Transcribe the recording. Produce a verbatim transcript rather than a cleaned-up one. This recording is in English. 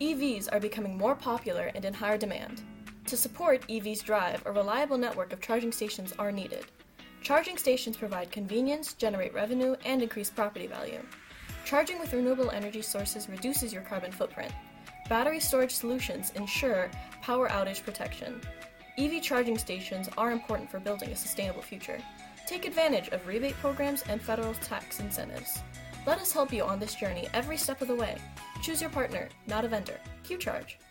E Vs are becoming more popular and in higher demand. To support E Vs' drive, a reliable network of charging stations are needed. Charging stations provide convenience, generate revenue, and increase property value. Charging with renewable energy sources reduces your carbon footprint. Battery storage solutions ensure power outage protection. E V charging stations are important for building a sustainable future. Take advantage of rebate programs and federal tax incentives. Let us help you on this journey every step of the way. Choose your partner, not a vendor. QCharge.